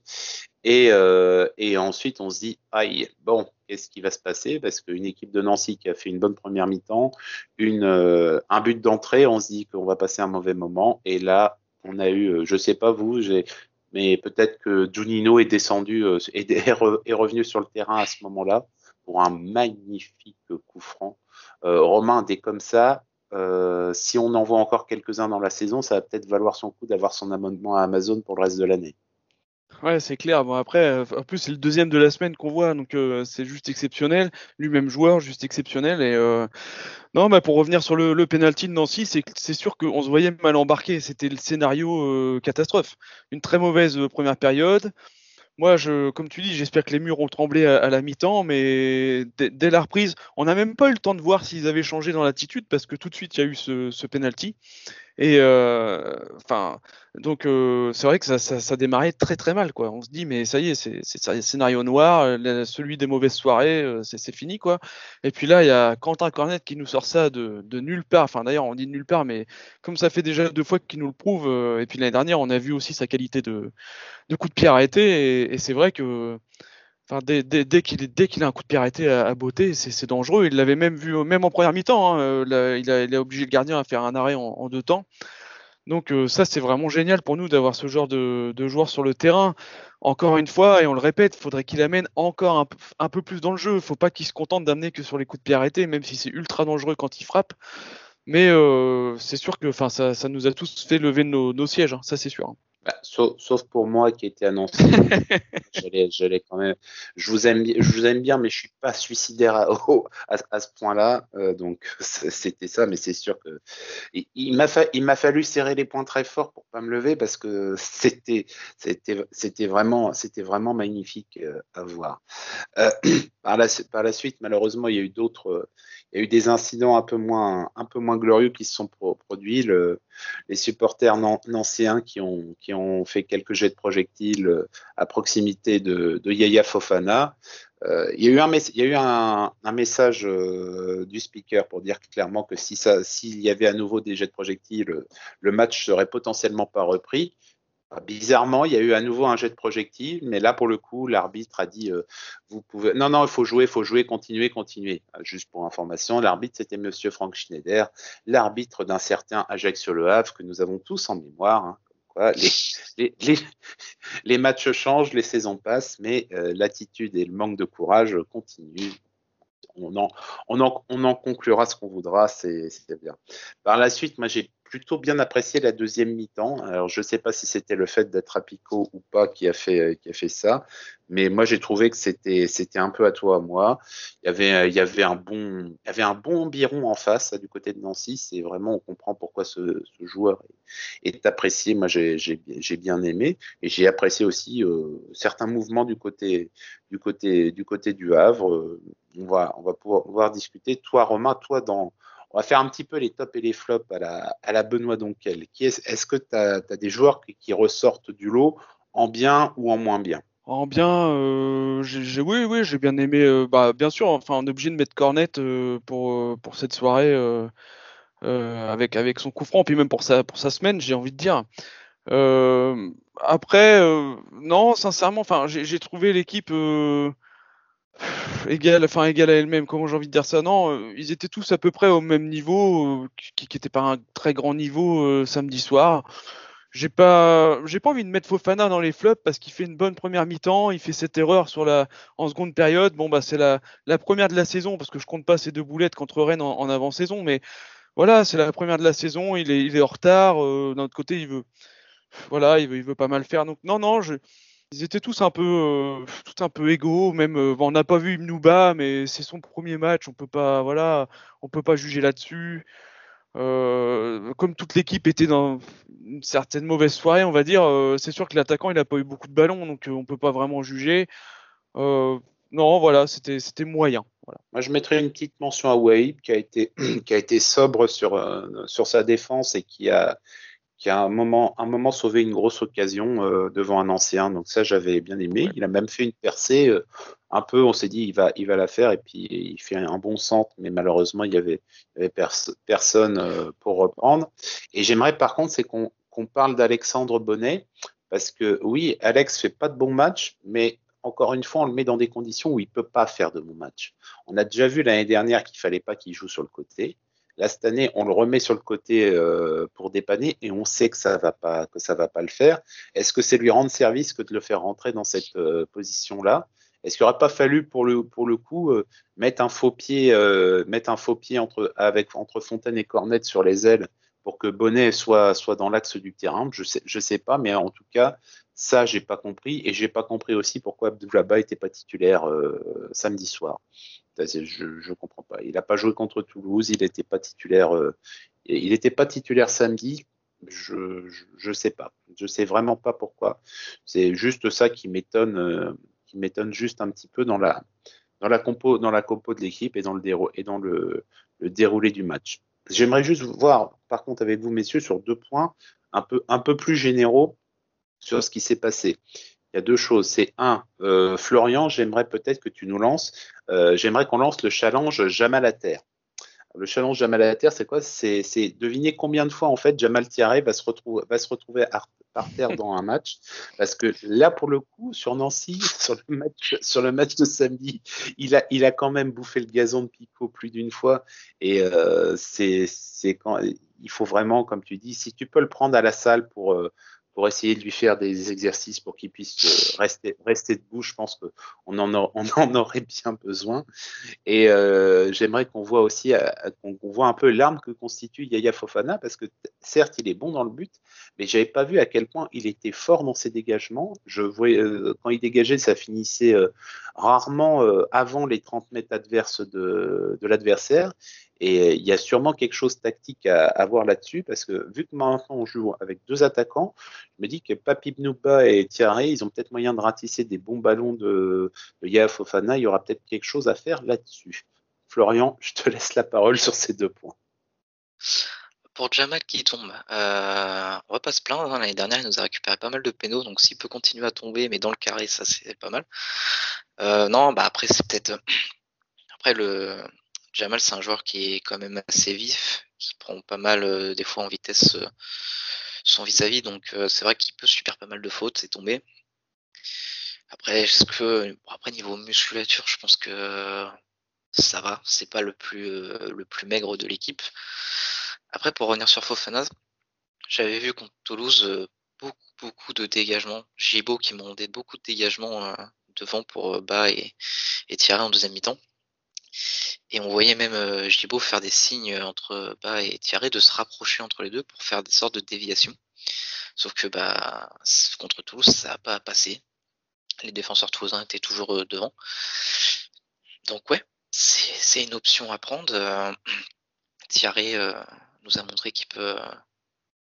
Et euh, et ensuite on se dit aïe, bon, qu'est-ce qui va se passer parce qu'une équipe de Nancy qui a fait une bonne première mi-temps, une euh, un but d'entrée, on se dit qu'on va passer un mauvais moment et là on a eu, je sais pas vous, j'ai mais peut-être que Juninho est descendu et est, re, est revenu sur le terrain à ce moment-là. Pour un magnifique coup franc. Euh, Romain, dès comme ça, euh, si on en voit encore quelques-uns dans la saison, ça va peut-être valoir son coup d'avoir son abonnement à Amazon pour le reste de l'année. Ouais, c'est clair. Bon, après, en plus, c'est le deuxième de la semaine qu'on voit, donc euh, c'est juste exceptionnel. Lui-même joueur, juste exceptionnel. Et euh... non, bah, pour revenir sur le, le pénalty de Nancy, c'est, c'est sûr qu'on se voyait mal embarqué. C'était le scénario euh, catastrophe. Une très mauvaise euh, première période. Moi, je, comme tu dis, j'espère que les murs ont tremblé à, à la mi-temps, mais d- dès la reprise, on n'a même pas eu le temps de voir s'ils avaient changé dans l'attitude, parce que tout de suite, il y a eu ce, ce penalty. Et enfin, euh, donc euh, c'est vrai que ça, ça, ça démarrait très très mal, quoi. On se dit mais ça y est, c'est, c'est, c'est scénario noir, la, celui des mauvaises soirées, euh, c'est, c'est fini, quoi. Et puis là, il y a Quentin Cornet qui nous sort ça de, de nulle part. Enfin d'ailleurs, on dit de nulle part, mais comme ça fait déjà deux fois qu'il nous le prouve. Euh, et puis l'année dernière, on a vu aussi sa qualité de, de coup de pied arrêté. Et, et c'est vrai que, enfin dès, dès, dès qu'il dès qu'il a un coup de pied arrêté à, à beauté, c'est, c'est dangereux. Il l'avait même vu, même en première mi-temps, hein, là, il, a, il a obligé le gardien à faire un arrêt en, en deux temps. Donc euh, ça c'est vraiment génial pour nous d'avoir ce genre de, de joueur sur le terrain. Encore une fois, et on le répète, il faudrait qu'il amène encore un, p- un peu plus dans le jeu. Il ne faut pas qu'il se contente d'amener que sur les coups de pied arrêtés, même si c'est ultra dangereux quand il frappe. Mais euh, c'est sûr que ça, ça nous a tous fait lever nos, nos sièges, hein, ça c'est sûr. Hein. Bah, sauf, sauf pour moi qui était annoncé. j'allais, j'allais quand même. Je vous aime, je vous aime bien, mais je suis pas suicidaire à, oh, à, à ce point-là. Euh, donc c'était ça, mais c'est sûr que il, il m'a fa... il m'a fallu serrer les poings très fort pour pas me lever parce que c'était, c'était, c'était vraiment, c'était vraiment magnifique à voir. Euh, par la, par la suite, malheureusement, il y a eu d'autres, il y a eu des incidents un peu moins, un peu moins glorieux qui se sont pro- produits. Le, les supporters nan, nancéens qui ont, qui ont ont fait quelques jets de projectiles à proximité de, de Yahia Fofana. Euh, il y a eu un, mes- il y a eu un, un message euh, du speaker pour dire clairement que si ça, s'il y avait à nouveau des jets de projectiles, le match serait potentiellement pas repris. Bizarrement, il y a eu à nouveau un jet de projectile, mais là, pour le coup, l'arbitre a dit euh, vous pouvez. Non, non, il faut jouer, il faut jouer, continuer, continuer. Juste pour information, l'arbitre, c'était Monsieur Franck Schneider, l'arbitre d'un certain Ajaccio Le Havre que nous avons tous en mémoire. Hein. Les, les, les, les matchs changent, les saisons passent, mais euh, l'attitude et le manque de courage continuent. On en, on en, on en conclura ce qu'on voudra, c'est, c'est bien. Par la suite, moi, j'ai plutôt bien apprécié la deuxième mi-temps. Alors, je ne sais pas si c'était le fait d'être à Pico ou pas qui a fait, qui a fait ça, mais moi, j'ai trouvé que c'était, c'était un peu à toi, à moi. Il y avait, il y avait un bon, il y avait un bon ambiron en face, du côté de Nancy. C'est vraiment, on comprend pourquoi ce, ce joueur est, est apprécié. Moi, j'ai, j'ai, j'ai bien aimé et j'ai apprécié aussi euh, certains mouvements du côté, du côté, du côté du Havre. on va, on va pouvoir, pouvoir discuter. Toi, Romain, toi, dans, on va faire un petit peu les tops et les flops à la, à la Benoît Donquel. Est, est-ce que tu as des joueurs qui, qui ressortent du lot en bien ou en moins bien? En bien, euh, j'ai, j'ai, oui, oui, j'ai bien aimé. Euh, bah, bien sûr, enfin, on est obligé de mettre Cornet euh, pour, euh, pour cette soirée euh, euh, avec, avec son coup franc, puis même pour sa, pour sa semaine, j'ai envie de dire. Euh, après, euh, non, sincèrement, enfin, j'ai, j'ai trouvé l'équipe euh, égale, enfin égale à elle-même. Comment j'ai envie de dire ça? Non, euh, ils étaient tous à peu près au même niveau, euh, qui n'était pas un très grand niveau euh, samedi soir. J'ai pas, j'ai pas envie de mettre Fofana dans les flops parce qu'il fait une bonne première mi-temps, il fait cette erreur sur la, en seconde période. Bon bah c'est la, la première de la saison parce que je compte pas ces deux boulettes contre Rennes en, en avant-saison, mais voilà, c'est la première de la saison. Il est, il est en retard. Euh, d'un autre côté, il veut. Voilà, il veut, il veut pas mal faire. Donc non, non, je, ils étaient tous un peu, euh, tous un peu égaux. Même, euh, on n'a pas vu Ibnou Ba, mais c'est son premier match. On peut pas, voilà, on peut pas juger là-dessus. Euh, comme toute l'équipe était dans une certaine mauvaise soirée, on va dire, euh, c'est sûr que l'attaquant, il n'a pas eu beaucoup de ballons, donc euh, on peut pas vraiment juger. Euh, non, voilà, c'était, c'était moyen. Voilà. Moi, je mettrais une petite mention à Waïb qui a été, qui a été sobre sur, euh, sur sa défense et qui a qui a un moment, un moment sauvé une grosse occasion euh, devant un ancien. Donc ça, j'avais bien aimé. Ouais. Il a même fait une percée euh, un peu. On s'est dit, il va, il va la faire. Et puis, il fait un bon centre. Mais malheureusement, il n'y avait, il y avait pers- personne euh, pour reprendre. Et j'aimerais, par contre, c'est qu'on, qu'on parle d'Alexandre Bonnet. Parce que, oui, Alex fait pas de bons matchs. Mais encore une fois, on le met dans des conditions où il peut pas faire de bons matchs. On a déjà vu l'année dernière qu'il fallait pas qu'il joue sur le côté. Là, cette année, on le remet sur le côté euh, pour dépanner et on sait que ça va pas, que ça va pas le faire. Est-ce que c'est lui rendre service que de le faire rentrer dans cette euh, position-là? Est-ce qu'il n'aurait pas fallu pour le, pour le coup euh, mettre un faux pied, euh, mettre un faux pied entre, avec, entre Fontaine et Cornet sur les ailes pour que Bonnet soit, soit dans l'axe du terrain? Je sais, je sais pas, mais en tout cas, ça, j'ai pas compris. Et j'ai pas compris aussi pourquoi Abdoulaba était pas titulaire euh, samedi soir. Je ne comprends pas. Il n'a pas joué contre Toulouse, il n'était pas titulaire. Euh, il n'était pas titulaire samedi. Je ne je, je sais pas. Je ne sais vraiment pas pourquoi. C'est juste ça qui m'étonne, euh, qui m'étonne juste un petit peu dans la dans la compo, dans la compo de l'équipe et dans le dérou- et dans le, le déroulé du match. J'aimerais juste voir, par contre, avec vous messieurs, sur deux points un peu un peu plus généraux sur ce qui s'est passé. Il y a deux choses. C'est un, euh, Florian, j'aimerais peut-être que tu nous lances. Euh, j'aimerais qu'on lance le challenge Jamal à terre. Le challenge Jamal à terre, c'est quoi? C'est, c'est deviner combien de fois en fait Jamal Thierry va se retrouver, va se retrouver à, par terre dans un match. Parce que là, pour le coup, sur Nancy, sur le match, sur le match de samedi, il a, il a quand même bouffé le gazon de Picot plus d'une fois. Et euh, c'est, c'est quand il faut vraiment, comme tu dis, si tu peux le prendre à la salle pour euh, pour essayer de lui faire des exercices pour qu'il puisse rester, rester debout. Je pense qu'on en, a, on en aurait bien besoin. Et euh, j'aimerais qu'on voit aussi, à, qu'on, qu'on voit un peu l'arme que constitue Yahia Fofana, parce que certes, il est bon dans le but, mais je n'avais pas vu à quel point il était fort dans ses dégagements. Je voyais, euh, quand il dégageait, ça finissait euh, rarement euh, avant les trente mètres adverses de, de l'adversaire. Et il y a sûrement quelque chose de tactique à, à voir là-dessus, parce que vu que maintenant on joue avec deux attaquants, je me dis que Pape Ibnou Ba et Thierry, ils ont peut-être moyen de ratisser des bons ballons de, de Yahia Fofana. Il y aura peut-être quelque chose à faire là-dessus. Florian, je te laisse la parole sur ces deux points. Pour Jamal qui tombe, euh, on va pas se plaindre. L'année dernière, il nous a récupéré pas mal de pénaux, donc s'il peut continuer à tomber, mais dans le carré, ça c'est pas mal. Euh, non, bah après c'est peut-être après le Jamal, c'est un joueur qui est quand même assez vif, qui prend pas mal, euh, des fois en vitesse, euh, son vis-à-vis. Donc, euh, c'est vrai qu'il peut subir pas mal de fautes, c'est tombé. Après, est-ce que, bon, après, niveau musculature, je pense que ça va. C'est pas le plus, euh, le plus maigre de l'équipe. Après, pour revenir sur Fofana, j'avais vu contre Toulouse euh, beaucoup, beaucoup de dégagements. Jibo qui demandait beaucoup de dégagements euh, devant pour euh, Ba et, et Thierry en deuxième mi-temps. Et on voyait même euh, Jibo faire des signes entre Ba et Thierry de se rapprocher entre les deux pour faire des sortes de déviations. Sauf que bah, contre Toulouse, ça n'a pas passé. Les défenseurs toulousains étaient toujours euh, devant. Donc ouais, c'est, c'est une option à prendre. Euh, Thierry euh, nous a montré qu'il peut euh,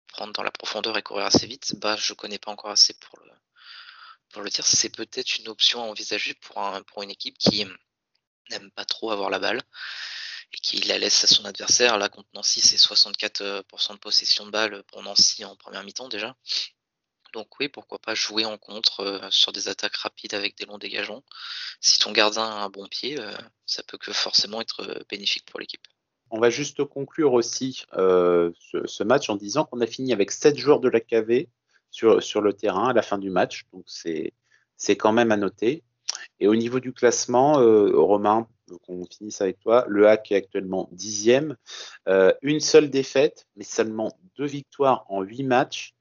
prendre dans la profondeur et courir assez vite. Ba, je ne connais pas encore assez pour le, pour le dire. C'est peut-être une option à envisager pour, un, pour une équipe qui... n'aime pas trop avoir la balle et qui la laisse à son adversaire. Là, contre Nancy, c'est soixante-quatre pour cent de possession de balle pour Nancy en première mi-temps déjà. Donc oui, pourquoi pas jouer en contre euh, sur des attaques rapides avec des longs dégageants. Si ton gardien a un bon pied, euh, ça peut que forcément être bénéfique pour l'équipe. On va juste conclure aussi euh, ce, ce match en disant qu'on a fini avec sept joueurs de la K V sur, sur le terrain à la fin du match. Donc c'est, c'est quand même à noter. Et au niveau du classement, euh, Romain, qu'on finisse avec toi, le Hack est actuellement dixième. Euh, une seule défaite, mais seulement deux victoires en huit matchs.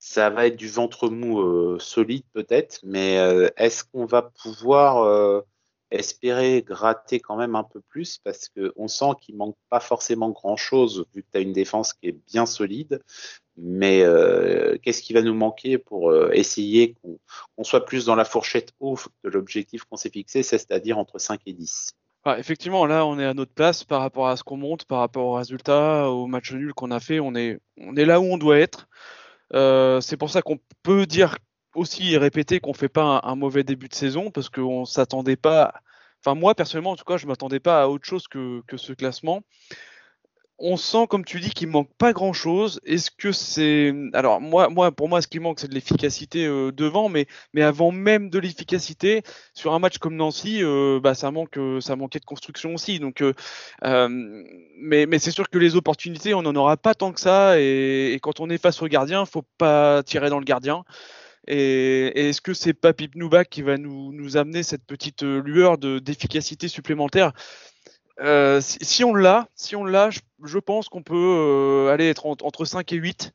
Ça va être du ventre mou euh, solide peut-être, mais euh, est-ce qu'on va pouvoir euh, espérer gratter quand même un peu plus, parce qu'on sent qu'il ne manque pas forcément grand-chose vu que tu as une défense qui est bien solide, mais euh, qu'est-ce qui va nous manquer pour euh, essayer qu'on, qu'on soit plus dans la fourchette haute de l'objectif qu'on s'est fixé, c'est-à-dire entre cinq et dix ? Ah, effectivement, là, on est à notre place par rapport à ce qu'on monte, par rapport aux résultats, au match nul qu'on a fait, on est, on est là où on doit être. Euh, c'est pour ça qu'on peut dire aussi et répéter qu'on ne fait pas un, un mauvais début de saison, parce qu'on ne s'attendait pas, enfin moi personnellement en tout cas je ne m'attendais pas à autre chose que, que ce classement. On sent, comme tu dis, qu'il ne manque pas grand chose. Est-ce que c'est, alors moi, moi pour moi ce qui manque c'est de l'efficacité euh, devant, mais, mais avant même de l'efficacité sur un match comme Nancy, euh, bah, ça, manque, euh, ça manquait de construction aussi, donc, euh, euh, mais, mais c'est sûr que les opportunités on n'en aura pas tant que ça, et, et quand on est face au gardien, il ne faut pas tirer dans le gardien. Et, et est-ce que c'est Pape Ibnou Ba qui va nous, nous amener cette petite lueur de, d'efficacité supplémentaire? Euh, si, si on l'a, si on l'a, je, je pense qu'on peut euh, aller être en, entre cinq et huit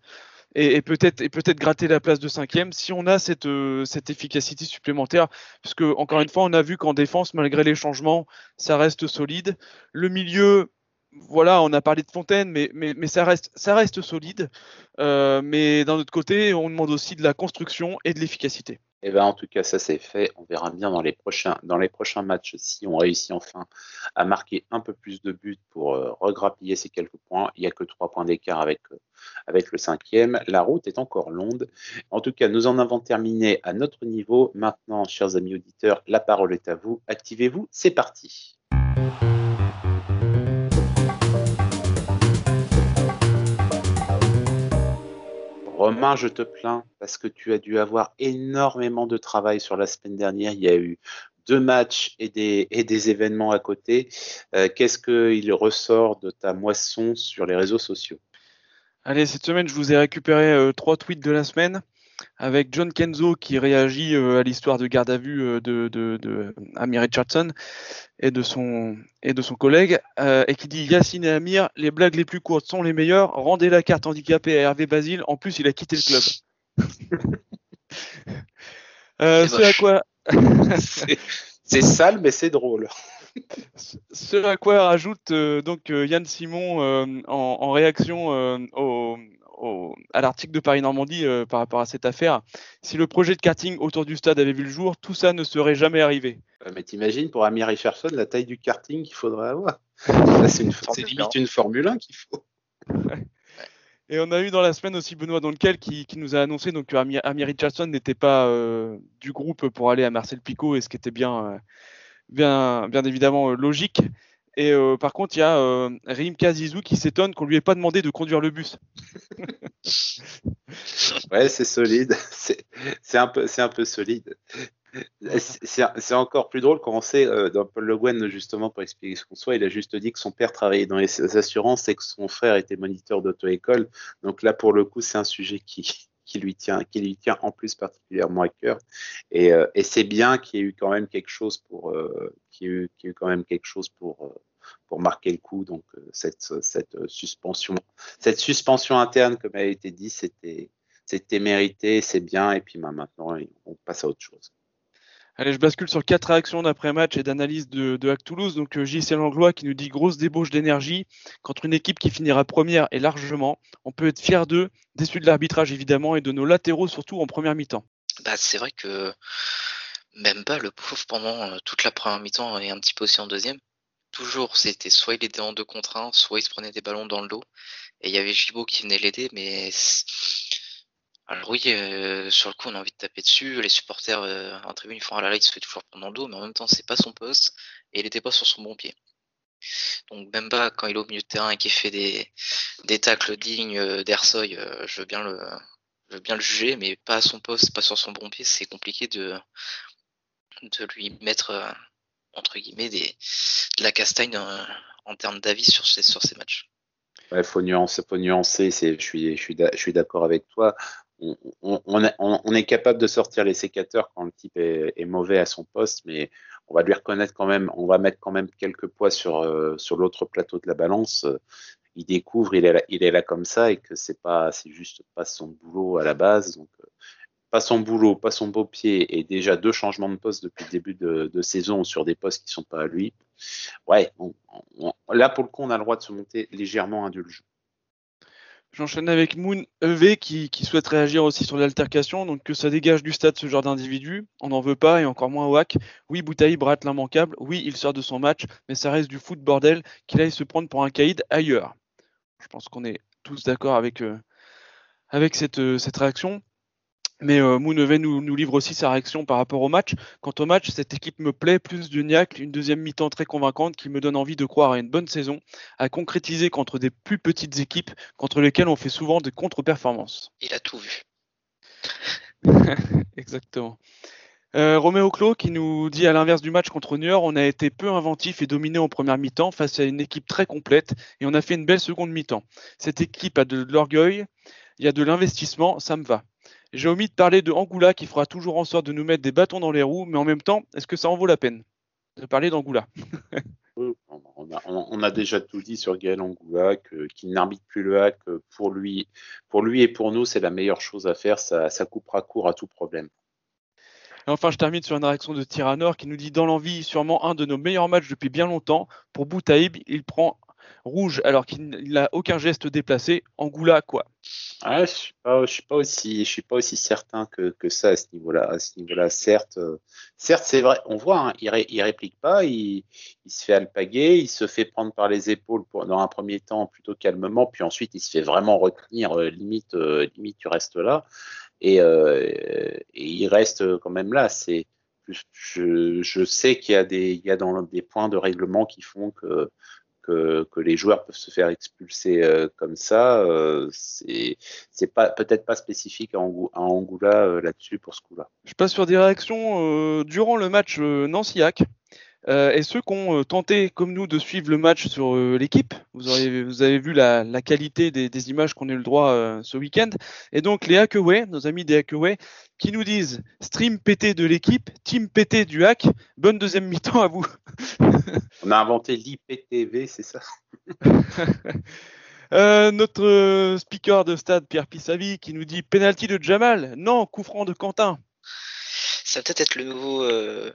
et, et, peut-être, et peut-être gratter la place de cinquième si on a cette, euh, cette efficacité supplémentaire, parce que encore une fois on a vu qu'en défense malgré les changements ça reste solide. Le milieu, voilà, on a parlé de Fontaine, mais, mais, mais ça reste, ça reste solide, euh, mais d'un autre côté on demande aussi de la construction et de l'efficacité. Eh ben, en tout cas, ça c'est fait. On verra bien dans les prochains, dans les prochains matchs si on réussit enfin à marquer un peu plus de buts pour euh, regrappiller ces quelques points. Il n'y a que trois points d'écart avec, euh, avec le cinquième. La route est encore longue. En tout cas, nous en avons terminé à notre niveau. Maintenant, chers amis auditeurs, la parole est à vous. Activez-vous, c'est parti. Romain, je te plains parce que tu as dû avoir énormément de travail sur la semaine dernière. Il y a eu deux matchs et des, et des événements à côté. Euh, qu'est-ce qu'il ressort de ta moisson sur les réseaux sociaux ? Allez, cette semaine, je vous ai récupéré euh, trois tweets de la semaine avec John Kenzo qui réagit euh, à l'histoire de garde à vue euh, de, de, de Amir Richardson et de son, et de son collègue euh, et qui dit « Yacine et Amir, les blagues les plus courtes sont les meilleures, rendez la carte handicapée à Hervé Basile, en plus il a quitté le club. euh, » ce à quoi... c'est, c'est sale mais c'est drôle. Ce à quoi rajoute euh, donc euh, Yann Simon euh, en, en réaction euh, au... Au, à l'article de Paris-Normandie euh, par rapport à cette affaire. Si le projet de karting autour du stade avait vu le jour, tout ça ne serait jamais arrivé. Euh, mais t'imagines, pour Amir Richardson, la taille du karting qu'il faudrait avoir. Là, c'est, une, c'est limite une Formule un qu'il faut. Ouais. Et on a eu dans la semaine aussi Benoît Donkel qui, qui nous a annoncé donc, que Amir, Amir Richardson n'était pas euh, du groupe pour aller à Marcel Picot, et ce qui était bien, euh, bien, bien évidemment euh, logique. Et euh, par contre, il y a euh, Rimka Zizou qui s'étonne qu'on lui ait pas demandé de conduire le bus. Ouais, c'est solide. C'est, c'est, un, peu, c'est un peu solide. C'est, c'est encore plus drôle quand on sait, euh, dans Paul Le Guen, justement, pour expliquer ce qu'on soit, il a juste dit que son père travaillait dans les assurances et que son frère était moniteur d'auto-école. Donc là, pour le coup, c'est un sujet qui... Qui lui, tient, qui lui tient en plus particulièrement à cœur, et, euh, et c'est bien qu'il y ait eu quand même quelque chose pour, euh, qu'il y ait eu, qu'il y ait eu quand même quelque chose pour, euh, pour marquer le coup. Donc euh, cette, cette suspension, cette suspension interne, comme elle a été dit, c'était, c'était mérité, c'est bien. Et puis bah, maintenant, on passe à autre chose. Allez, je bascule sur quatre réactions d'après-match et d'analyse de, de Hack Toulouse. Donc, J C Langlois qui nous dit « Grosse débauche d'énergie contre une équipe qui finira première et largement. On peut être fier d'eux, déçu de l'arbitrage évidemment et de nos latéraux, surtout en première mi-temps. » Bah, c'est vrai que Mbemba, le pauvre, pendant toute la première mi-temps et un petit peu aussi en deuxième, toujours, c'était soit il était en deux contre un, soit il se prenait des ballons dans le dos. Et il y avait Jibo qui venait l'aider, mais... Alors oui, euh, sur le coup, on a envie de taper dessus. Les supporters euh, en tribune, ils font à la live, il se fait toujours prendre dans le dos, mais en même temps, c'est pas son poste et il n'était pas sur son bon pied. Donc Mbemba, quand il est au milieu de terrain et qu'il fait des, des tacles dignes euh, d'Ersoy, euh, je veux bien le, je veux bien le juger, mais pas à son poste, pas sur son bon pied, c'est compliqué de, de lui mettre euh, entre guillemets des, de la castagne euh, en termes d'avis sur ces, sur ces matchs. Il ouais, faut nuancer, faut nuancer c'est, je, suis, je, suis da, je suis d'accord avec toi. On, on, on, a, on, on est capable de sortir les sécateurs quand le type est, est mauvais à son poste, mais on va lui reconnaître quand même, on va mettre quand même quelques poids sur, euh, sur l'autre plateau de la balance. Il découvre, il est là, il est là comme ça et que c'est pas, c'est juste pas son boulot à la base. Donc, euh, pas son boulot, pas son beau pied et déjà deux changements de poste depuis le début de, de saison sur des postes qui sont pas à lui. Ouais, on, on, là pour le coup, on a le droit de se monter légèrement indulgent. J'enchaîne avec Moon E V qui, qui souhaite réagir aussi sur l'altercation. Donc que ça dégage du stade ce genre d'individu, on n'en veut pas et encore moins au Hack. Oui, Boutaïb rate l'immanquable, oui, il sort de son match, mais ça reste du foot bordel qu'il aille se prendre pour un caïd ailleurs. Je pense qu'on est tous d'accord avec, euh, avec cette, euh, cette réaction. Mais euh, Mounevet nous, nous livre aussi sa réaction par rapport au match. Quant au match, cette équipe me plaît, plus du niaque, une deuxième mi-temps très convaincante qui me donne envie de croire à une bonne saison, à concrétiser contre des plus petites équipes, contre lesquelles on fait souvent des contre-performances. Il a tout vu. Exactement. Euh, Roméo Clos qui nous dit à l'inverse du match contre Niort, on a été peu inventif et dominé en première mi-temps face à une équipe très complète et on a fait une belle seconde mi-temps. Cette équipe a de, de l'orgueil, il y a de l'investissement, ça me va. J'ai omis de parler de Angoula qui fera toujours en sorte de nous mettre des bâtons dans les roues, mais en même temps, est-ce que ça en vaut la peine de parler d'Angoula? on, a, on a déjà tout dit sur Gaël Angoula, que, qu'il n'arbitre plus le Hack. Pour lui, pour lui et pour nous, c'est la meilleure chose à faire, ça, ça coupera court à tout problème. Et enfin, je termine sur une réaction de Tyranor qui nous dit dans l'envie, sûrement un de nos meilleurs matchs depuis bien longtemps. Pour Boutaïb, il prend rouge alors qu'il n'a aucun geste déplacé. Angoula, quoi. Ah, je suis pas, je suis pas aussi, je suis pas aussi certain que, que ça à ce niveau-là. À ce niveau-là, certes, euh, certes, c'est vrai. On voit, hein, il, ré, il réplique pas, il, il se fait alpaguer, il se fait prendre par les épaules pour, dans un premier temps plutôt calmement, puis ensuite il se fait vraiment retenir, euh, limite, euh, limite tu restes là, et, euh, et il reste quand même là. C'est, je, je sais qu'il y a des, il y a dans des points de règlement qui font que. Que, que les joueurs peuvent se faire expulser euh, comme ça, euh, c'est, c'est pas, peut-être pas spécifique à, Angou, à Angoula euh, là-dessus pour ce coup-là. Je passe sur des réactions euh, durant le match euh, Nancy Hack euh, et ceux qui ont euh, tenté comme nous de suivre le match sur euh, l'équipe. Vous, auriez, vous avez vu la, la qualité des, des images qu'on a eu le droit euh, ce week-end. Et donc les Hackaway, nos amis des Hackaway, qui nous disent stream pété de l'équipe, team pété du Hack, bonne deuxième mi-temps à vous. On a inventé l'I P T V, c'est ça. euh, Notre speaker de stade, Pierre Pissavi, qui nous dit « Pénalty de Jamal, non, coup franc de Quentin ». Ça va peut-être être le nouveau euh,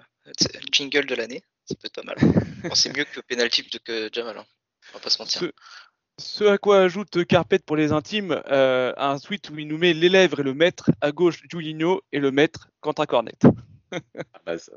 jingle de l'année, ça peut être pas mal. Bon, c'est mieux que pénalty de que Jamal, hein. On va pas se mentir. Ce... Ce à quoi ajoute Carpette pour les intimes, euh, un tweet où il nous met l'élève et le maître, à gauche Julinho et le maître Quentin Cornet.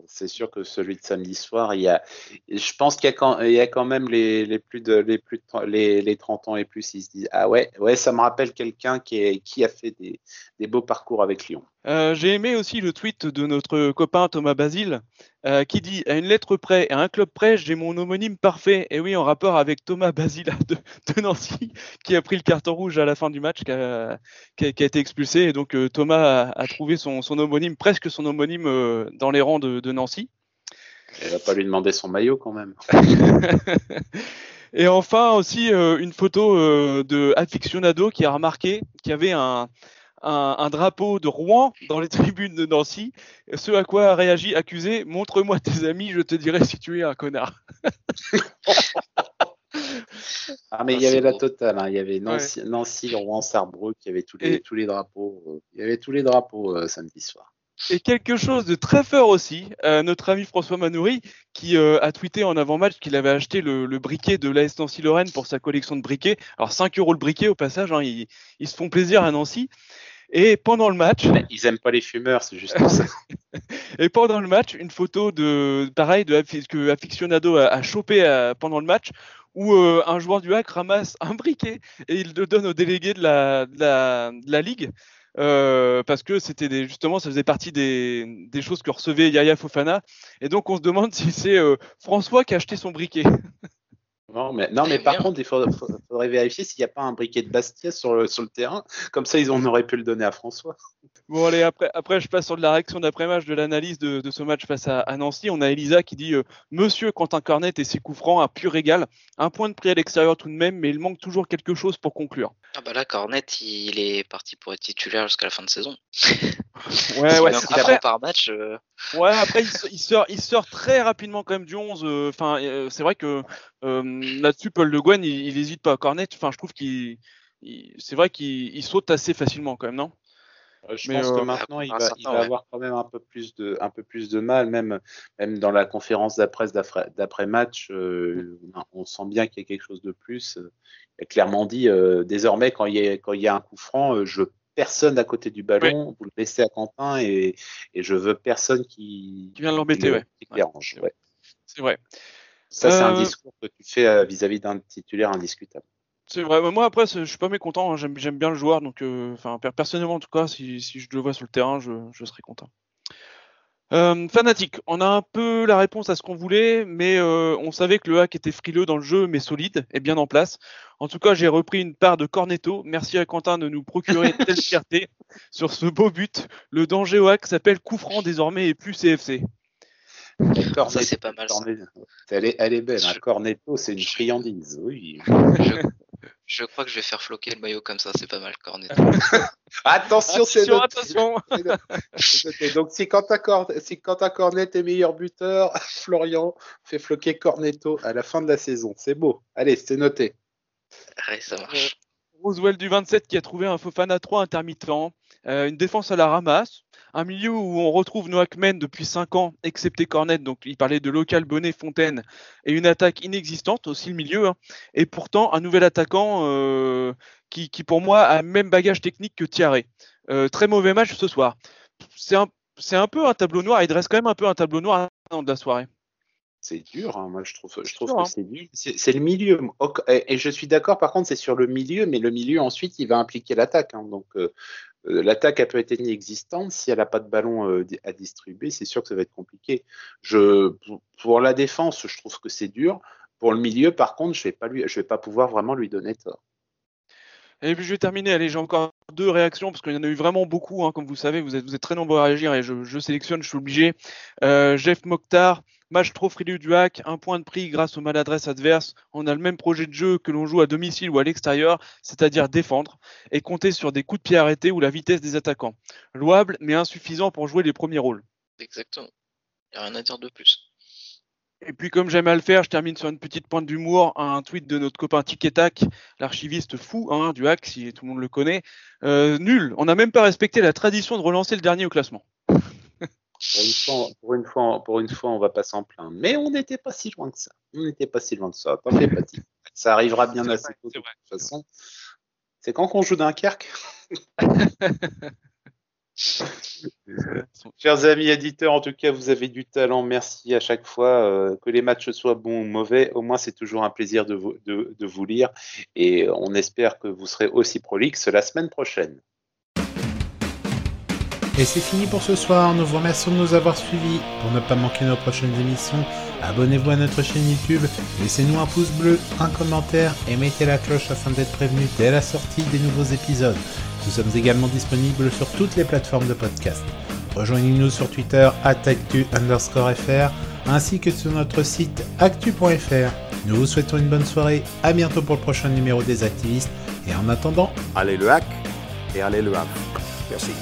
C'est sûr que celui de samedi soir, il y a, je pense qu'il y a quand, il y a quand même les, les plus de, les plus de, les, les trente ans et plus, ils se disent ah ouais, ouais, ça me rappelle quelqu'un qui, est, qui a fait des, des beaux parcours avec Lyon. Euh, j'ai aimé aussi le tweet de notre copain Thomas Basile euh, qui dit à une lettre près, à un club près, j'ai mon homonyme parfait. Et oui, en rapport avec Thomas Basila de, de Nancy qui a pris le carton rouge à la fin du match, qui a, qui a, qui a été expulsé. Et donc euh, Thomas a, a trouvé son, son homonyme, presque son homonyme euh, dans les rangs de, de Nancy. Elle va pas lui demander son maillot quand même. Et enfin aussi euh, une photo euh, de Aficionado qui a remarqué qu'il y avait un Un, un drapeau de Rouen dans les tribunes de Nancy, ce à quoi a réagi accusé, montre-moi tes amis, je te dirai si tu es un connard. Ah mais il y avait la totale, hein. Il y avait Nancy, ouais. Nancy, Rouen, Sarrebruck, il y avait tous les, et, tous les drapeaux, euh, il y avait tous les drapeaux euh, samedi soir. Et quelque chose de très fort aussi, euh, notre ami François Manoury qui euh, a tweeté en avant-match qu'il avait acheté le, le briquet de l'A S Nancy-Lorraine pour sa collection de briquets. Alors cinq euros le briquet au passage, hein, ils, ils se font plaisir à Nancy. Et pendant le match, ils aiment pas les fumeurs, c'est juste ça. Et pendant le match, une photo de pareil de que Aficionado a, a chopé à, pendant le match, où euh, un joueur du Hack ramasse un briquet et il le donne au délégué de la, de la, de la ligue. euh, parce que c'était des, justement, ça faisait partie des, des choses que recevait Yahia Fofana. Et donc, on se demande si c'est euh, François qui a acheté son briquet. Non, mais, non, mais par contre, il faudrait, faudrait vérifier s'il n'y a pas un briquet de Bastia sur le, sur le terrain. Comme ça, ils en auraient pu le donner à François. Bon, allez, après, après je passe sur de la réaction d'après-match, de l'analyse de, de ce match face à, à Nancy. On a Elisa qui dit euh, « Monsieur Quentin Cornet et ses coups francs, un pur régal. Un point de prix à l'extérieur tout de même, mais il manque toujours quelque chose pour conclure. » Ah bah là, Cornet, il est parti pour être titulaire jusqu'à la fin de saison. Ouais, ouais. Après, par match, euh... ouais, après, il, il, sort, il sort très rapidement quand même du onze. Enfin, euh, euh, c'est vrai que... Euh, là-dessus, Paul Le Guen, il n'hésite pas à Cornet. Enfin, je trouve qu'il, il, c'est vrai qu'il il saute assez facilement quand même, non ? Euh, je Mais pense euh, que maintenant, il va, certain, il va ouais. avoir quand même un peu plus de, un peu plus de mal, même, même dans la conférence d'après, d'après match. Euh, on sent bien qu'il y a quelque chose de plus. Il a clairement dit, euh, désormais, quand il, y a, quand il y a un coup franc, euh, je personne à côté du ballon. Oui. Vous le laissez à Quentin et, et je veux personne qui, qui vient l'embêter, qui, ouais. qui ouais. dérange. Ouais. C'est vrai. Ça, c'est euh... un discours que tu fais vis-à-vis d'un titulaire indiscutable. C'est vrai. Moi, après, je suis pas mécontent. J'aime, j'aime bien le joueur. Donc, euh, personnellement, en tout cas, si, si je le vois sur le terrain, je, je serai content. Euh, Fanatique. On a un peu la réponse à ce qu'on voulait, mais euh, on savait que le hack était frileux dans le jeu, mais solide et bien en place. En tout cas, j'ai repris une part de Cornetto. Merci à Quentin de nous procurer telle fierté sur ce beau but. Le danger au hack s'appelle coup franc désormais et plus C F C. Cornetto, ça, c'est pas mal. Cornetto. Ça. Elle, est, elle est belle. Je... Hein. Cornetto, c'est une friandise. Oui. je, je crois que je vais faire floquer le maillot comme ça. C'est pas mal, Cornetto. Attention, attention, c'est noté. Attention. C'est noté. C'est noté. Donc, si Quentin Cornet, si Quentin Cornet est meilleur buteur, Florian fait floquer Cornetto à la fin de la saison. C'est beau. Allez, c'est noté. Allez, ça marche. Roosevelt du vingt-sept qui a trouvé un Fofana trois intermittent, euh, une défense à la ramasse, un milieu où on retrouve nos Hackmen depuis cinq ans, excepté Cornet, donc il parlait de local, Bonnet, Fontaine, et une attaque inexistante, aussi le milieu, hein. Et pourtant un nouvel attaquant euh, qui, qui pour moi a le même bagage technique que Tiaré. Euh, très mauvais match ce soir. C'est un, c'est un peu un tableau noir, il dresse quand même un peu un tableau noir de la soirée. C'est dur, hein, moi je trouve, je trouve que c'est dur. C'est, c'est le milieu, et je suis d'accord. Par contre, c'est sur le milieu, mais le milieu ensuite, il va impliquer l'attaque. Hein, donc euh, l'attaque, elle peut être inexistante si elle n'a pas de ballon euh, à distribuer. C'est sûr que ça va être compliqué. Je, pour la défense, je trouve que c'est dur. Pour le milieu, par contre, je vais pas lui, je vais pas pouvoir vraiment lui donner tort. Et puis je vais terminer, allez, j'ai encore deux réactions, parce qu'il y en a eu vraiment beaucoup, hein, comme vous savez, vous êtes, vous êtes très nombreux à réagir, et je, je sélectionne, je suis obligé. Euh, Jeff Mokhtar, match trop frileux du hack, un point de prix grâce aux maladresses adverses, on a le même projet de jeu que l'on joue à domicile ou à l'extérieur, c'est-à-dire défendre, et compter sur des coups de pied arrêtés ou la vitesse des attaquants. Louable, mais insuffisant pour jouer les premiers rôles. Exactement, il n'y a rien à dire de plus. Et puis, comme j'aime à le faire, je termine sur une petite pointe d'humour, un tweet de notre copain Tic-Tac, l'archiviste fou hein, du hack, si tout le monde le connaît. Euh, nul, on n'a même pas respecté la tradition de relancer le dernier au classement. Pour une fois, pour une fois, pour une fois on va pas s'en plaindre. Mais on n'était pas si loin que ça. On n'était pas si loin que ça. T'en fais pas, Tic-Tac. Ça arrivera bien c'est assez tôt, de toute façon. C'est quand qu'on joue Dunkerque. Chers amis éditeurs, en tout cas vous avez du talent, merci à chaque fois, euh, que les matchs soient bons ou mauvais, au moins c'est toujours un plaisir de vous, de, de vous lire, et on espère que vous serez aussi prolixe la semaine prochaine. Et c'est fini pour ce soir, nous vous remercions de nous avoir suivis. Pour ne pas manquer nos prochaines émissions, abonnez-vous à notre chaîne YouTube, laissez-nous un pouce bleu, un commentaire et mettez la cloche afin d'être prévenu dès la sortie des nouveaux épisodes. Nous sommes également disponibles sur toutes les plateformes de podcast. Rejoignez-nous sur Twitter arobase actu underscore f r ainsi que sur notre site actu point f r. Nous vous souhaitons une bonne soirée, à bientôt pour le prochain numéro des Activistes et en attendant, allez le hack et allez le hack. Merci.